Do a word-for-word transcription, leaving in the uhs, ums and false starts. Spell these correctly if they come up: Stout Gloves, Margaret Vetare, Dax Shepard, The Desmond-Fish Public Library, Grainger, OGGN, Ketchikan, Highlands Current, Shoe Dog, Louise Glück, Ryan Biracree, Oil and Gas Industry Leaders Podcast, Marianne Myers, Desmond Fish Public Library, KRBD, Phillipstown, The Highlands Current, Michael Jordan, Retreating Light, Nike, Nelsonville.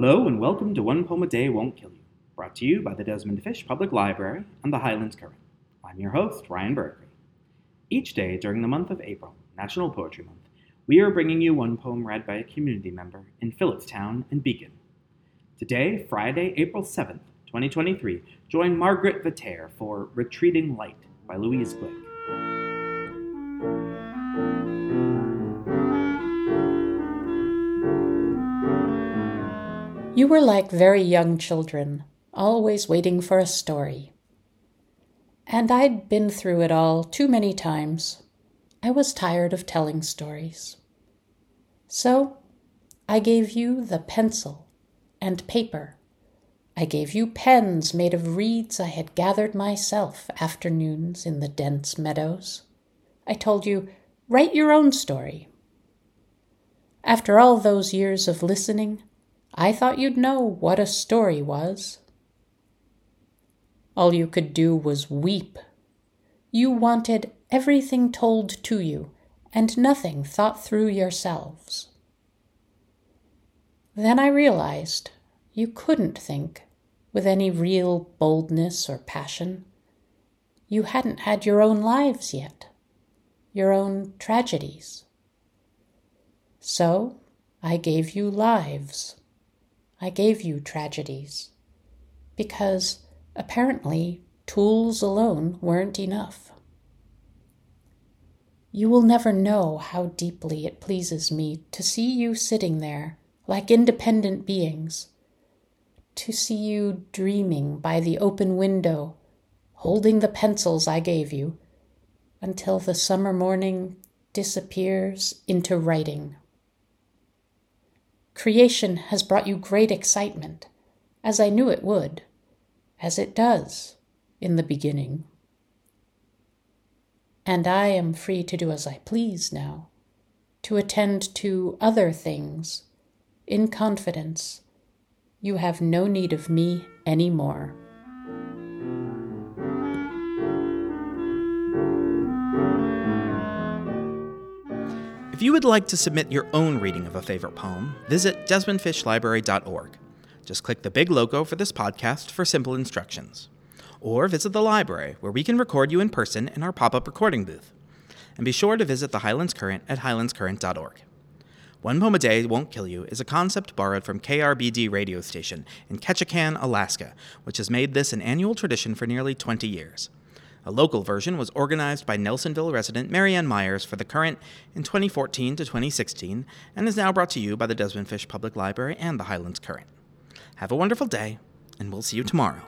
Hello and welcome to One Poem a Day Won't Kill You, brought to you by the Desmond Fish Public Library and the Highlands Current. I'm your host, Ryan Biracree. Each day during the month of April, National Poetry Month, we are bringing you one poem read by a community member in Phillipstown and Beacon. Today, Friday, April seventh, twenty twenty-three, join Margaret Vetare for Retreating Light by Louise Glück. You were like very young children, always waiting for a story. And I'd been through it all too many times. I was tired of telling stories. So I gave you the pencil and paper. I gave you pens made of reeds I had gathered myself afternoons in the dense meadows. I told you, write your own story. After all those years of listening, I thought you'd know what a story was. All you could do was weep. You wanted everything told to you, and nothing thought through yourselves. Then I realized you couldn't think with any real boldness or passion. You hadn't had your own lives yet, your own tragedies. So I gave you lives. I gave you tragedies, because apparently tools alone weren't enough. You will never know how deeply it pleases me to see you sitting there like independent beings, to see you dreaming by the open window, holding the pencils I gave you, until the summer morning disappears into writing. Creation has brought you great excitement, as I knew it would, as it does in the beginning. And I am free to do as I please now, to attend to other things, in confidence. You have no need of me anymore. If you would like to submit your own reading of a favorite poem, visit desmond fish library dot org. Just click the big logo for this podcast for simple instructions. Or visit the library, where we can record you in person in our pop-up recording booth. And be sure to visit the Highlands Current at highlands current dot org. One Poem a Day Won't Kill You is a concept borrowed from K R B D radio station in Ketchikan, Alaska, which has made this an annual tradition for nearly twenty years. A local version was organized by Nelsonville resident Marianne Myers for The Current in twenty fourteen to twenty sixteen, and is now brought to you by the Desmond Fish Public Library and the Highlands Current. Have a wonderful day, and we'll see you tomorrow.